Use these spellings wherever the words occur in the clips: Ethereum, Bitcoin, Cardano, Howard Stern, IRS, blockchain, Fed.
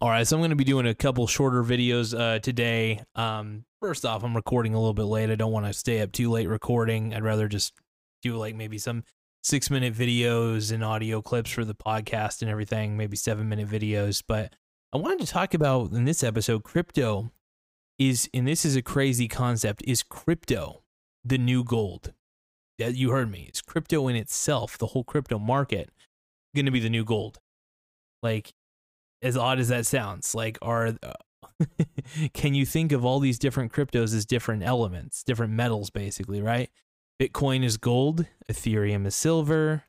All right, so I'm going to be doing a couple shorter videos today. First off, I'm recording a little bit late. I don't want to stay up too late recording. I'd rather just do like maybe some 6-minute videos and audio clips for the podcast and everything, maybe 7-minute videos. But I wanted to talk about in this episode, crypto is, and this is a crazy concept, is crypto the new gold? Yeah, you heard me. It's crypto in itself, the whole crypto market, going to be the new gold. Like, as odd as that sounds, like can you think of all these different cryptos as different elements, different metals, basically, right? Bitcoin is gold, Ethereum is silver.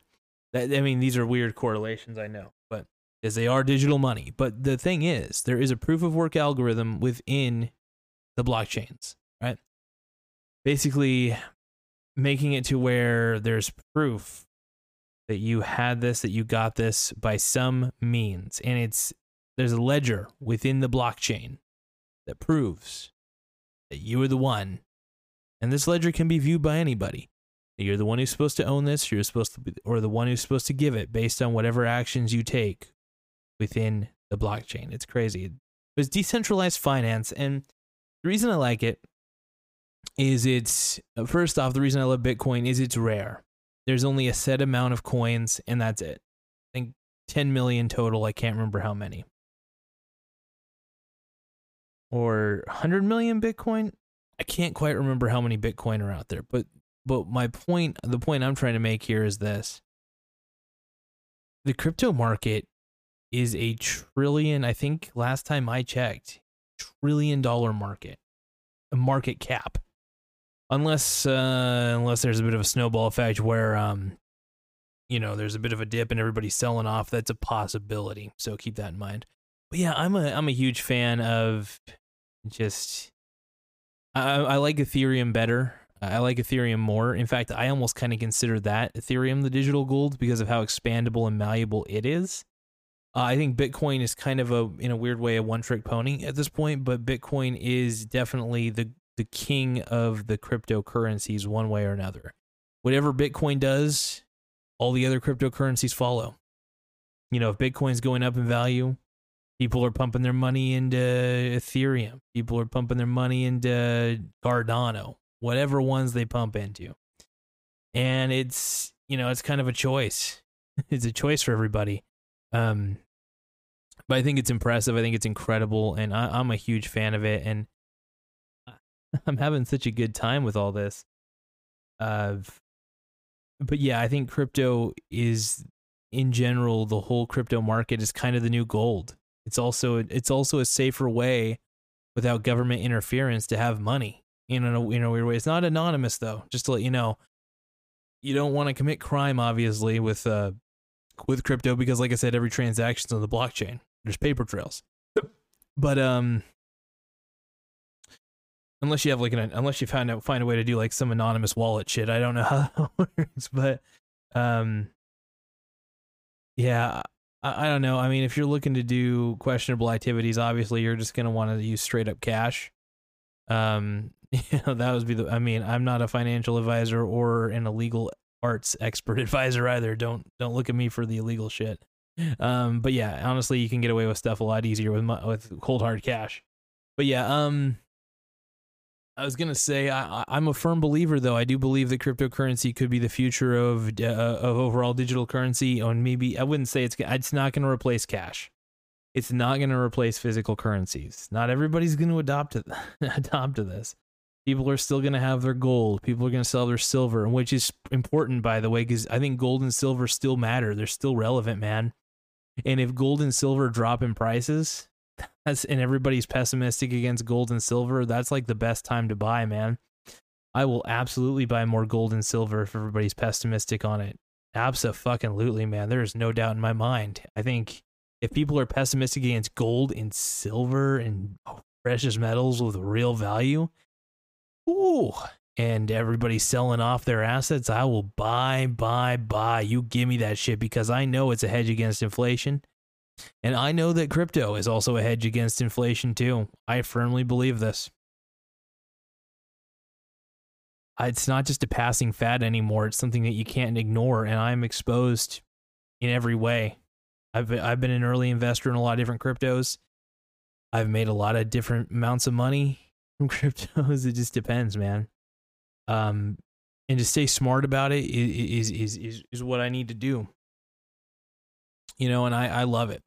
These are weird correlations, I know, but as they are digital money. But the thing is, there is a proof of work algorithm within the blockchains, right? Basically, making it to where there's proof that you had this, that you got this by some means, and there's a ledger within the blockchain that proves that you are the one. And this ledger can be viewed by anybody. You're the one who's supposed to own this, you're supposed to be, or the one who's supposed to give it based on whatever actions you take within the blockchain. It's crazy. It was decentralized finance. And the reason I like it is it's, first off, the reason I love Bitcoin is it's rare. There's only a set amount of coins, and that's it. I think 10 million total. I can't remember how many. Or 100 million Bitcoin? I can't quite remember how many Bitcoin are out there. But the point I'm trying to make here is this. The crypto market is a trillion, I think last time I checked, $1 trillion market. A market cap. Unless there's a bit of a snowball effect where, there's a bit of a dip and everybody's selling off. That's a possibility. So keep that in mind. But yeah, I'm a huge fan of just, I like Ethereum better. I like Ethereum more. In fact, I almost kind of consider that Ethereum the digital gold because of how expandable and malleable it is. I think Bitcoin is kind of in a weird way, a one-trick pony at this point, but Bitcoin is definitely the king of the cryptocurrencies one way or another. Whatever Bitcoin does, all the other cryptocurrencies follow. If Bitcoin's going up in value, people are pumping their money into Ethereum. People are pumping their money into Cardano, whatever ones they pump into. And it's, it's kind of a choice. It's a choice for everybody. But I think it's impressive. I think it's incredible. And I'm a huge fan of it. And I'm having such a good time with all this. But yeah, I think crypto is, in general, the whole crypto market is kind of the new gold. It's also a safer way without government interference to have money in a weird way. It's not anonymous, though, just to let you know. You don't want to commit crime, obviously, with crypto because, like I said, every transaction's on the blockchain. There's paper trails. But, unless you have find a way to do like some anonymous wallet shit. I don't know how that works, but yeah, I don't know. If you're looking to do questionable activities, obviously you're just going to want to use straight up cash. That would be I'm not a financial advisor or an illegal arts expert advisor either. Don't look at me for the illegal shit. But yeah, honestly, you can get away with stuff a lot easier with cold hard cash. But yeah, I was going to say, I'm a firm believer, though. I do believe that cryptocurrency could be the future of overall digital currency. And maybe, I wouldn't say it's not going to replace cash. It's not going to replace physical currencies. Not everybody's going to adopt to this. People are still going to have their gold. People are going to sell their silver, which is important, by the way, because I think gold and silver still matter. They're still relevant, man. And if gold and silver drop in prices... and everybody's pessimistic against gold and silver, that's like the best time to buy, man. I will absolutely buy more gold and silver if everybody's pessimistic on it. Absolutely, man. There is no doubt in my mind. I think if people are pessimistic against gold and silver and precious metals with real value, ooh, and everybody's selling off their assets, I will buy. You give me that shit because I know it's a hedge against inflation. And I know that crypto is also a hedge against inflation too. I firmly believe this. It's not just a passing fad anymore. It's something that you can't ignore, and I'm exposed in every way. I've been an early investor in a lot of different cryptos. I've made a lot of different amounts of money from cryptos. It just depends, man. And to stay smart about it is what I need to do. You know, and I love it.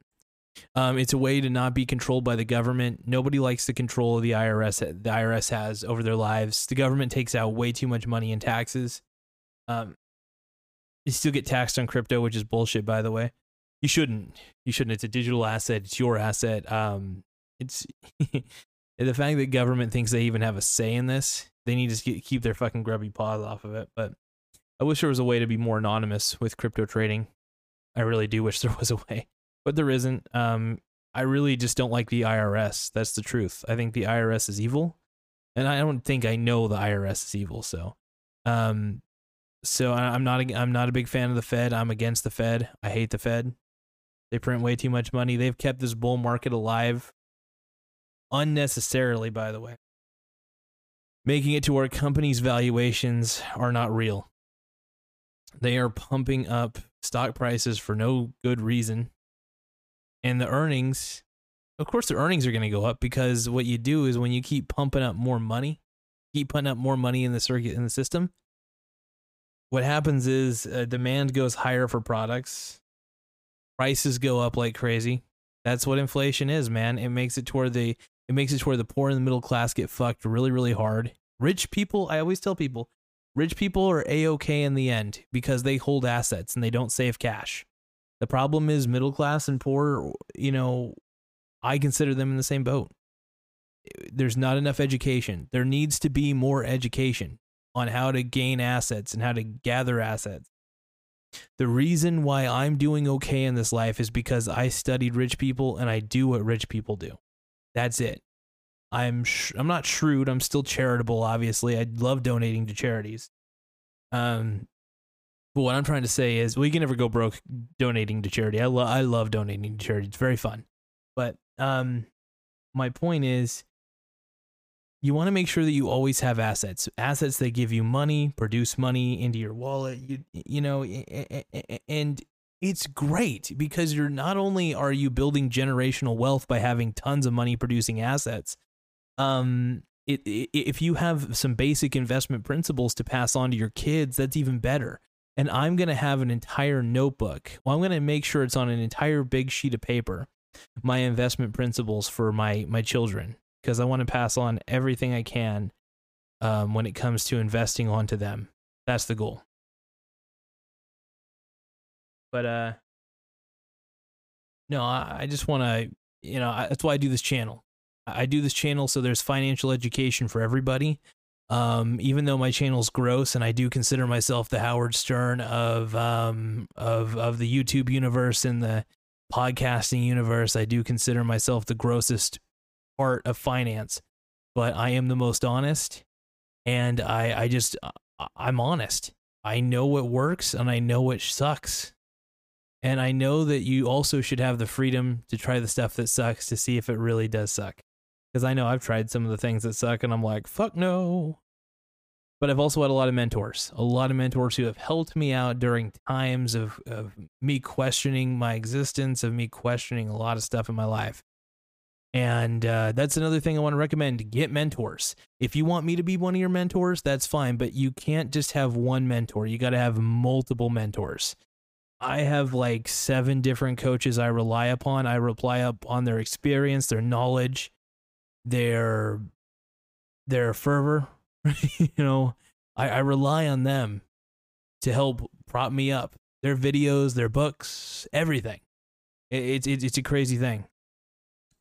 It's a way to not be controlled by the government. Nobody likes the control of the IRS. The IRS has over their lives. The government takes out way too much money in taxes. You still get taxed on crypto, which is bullshit, by the way. You shouldn't. You shouldn't. It's a digital asset. It's your asset. It's the fact that government thinks they even have a say in this. They need to keep their fucking grubby paws off of it. But I wish there was a way to be more anonymous with crypto trading. I really do wish there was a way. But there isn't. I really just don't like the IRS. That's the truth. I think the IRS is evil, and I don't think I know the IRS is evil. So I'm not a big fan of the Fed. I'm against the Fed. I hate the Fed. They print way too much money. They've kept this bull market alive unnecessarily, by the way, making it to where companies' valuations are not real. They are pumping up stock prices for no good reason. And the earnings, of course, the earnings are going to go up because what you do is when you keep pumping up more money, keep putting up more money in the circuit, in the system, what happens is demand goes higher for products. Prices go up like crazy. That's what inflation is, man. It makes it toward the poor and the middle class get fucked really, really hard. Rich people, I always tell people, rich people are A-okay in the end because they hold assets and they don't save cash. The problem is middle class and poor, you know, I consider them in the same boat. There's not enough education. There needs to be more education on how to gain assets and how to gather assets. The reason why I'm doing okay in this life is because I studied rich people and I do what rich people do. That's it. I'm not shrewd. I'm still charitable, obviously. I love donating to charities. But what I'm trying to say is, well, you can never go broke donating to charity. I love donating to charity. It's very fun. But my point is, you want to make sure that you always have assets. Assets that give you money, produce money into your wallet. You know, and it's great because you're not only are you building generational wealth by having tons of money producing assets. If you have some basic investment principles to pass on to your kids, that's even better. And I'm going to have an entire notebook. Well, I'm going to make sure it's on an entire big sheet of paper, my investment principles for my children, because I want to pass on everything I can when it comes to investing onto them. That's the goal. But, no, I just want to, you know, that's why I do this channel. I do this channel so there's financial education for everybody. Even though my channel's gross and I do consider myself the Howard Stern of the YouTube universe and the podcasting universe, I do consider myself the grossest part of finance, but I am the most honest, and I'm honest. I know what works and I know what sucks. And I know that you also should have the freedom to try the stuff that sucks to see if it really does suck. Because I know I've tried some of the things that suck and I'm like, fuck no. But I've also had a lot of mentors who have helped me out during times of me questioning my existence, of me questioning a lot of stuff in my life. And that's another thing I want to recommend. Get mentors. If you want me to be one of your mentors, that's fine. But you can't just have one mentor. You got to have multiple mentors. I have like 7 different coaches I rely upon. I rely upon their experience, their knowledge, their fervor. You know, I rely on them to help prop me up. Their videos, their books, everything. It's a crazy thing.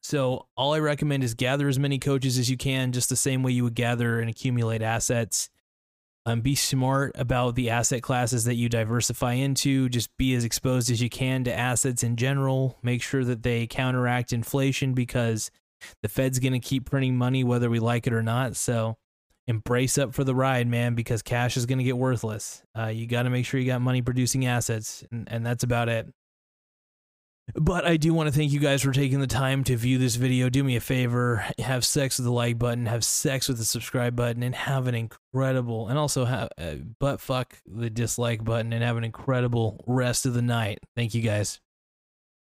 So all I recommend is gather as many coaches as you can, just the same way you would gather and accumulate assets. Be smart about the asset classes that you diversify into. Just be as exposed as you can to assets in general. Make sure that they counteract inflation, because the Fed's going to keep printing money whether we like it or not. So embrace up for the ride, man, because cash is going to get worthless. You got to make sure you got money producing assets, and that's about it. But I do want to thank you guys for taking the time to view this video. Do me a favor, have sex with the like button, have sex with the subscribe button, and have an incredible, and also have butt fuck the dislike button, and have an incredible rest of the night. Thank you guys.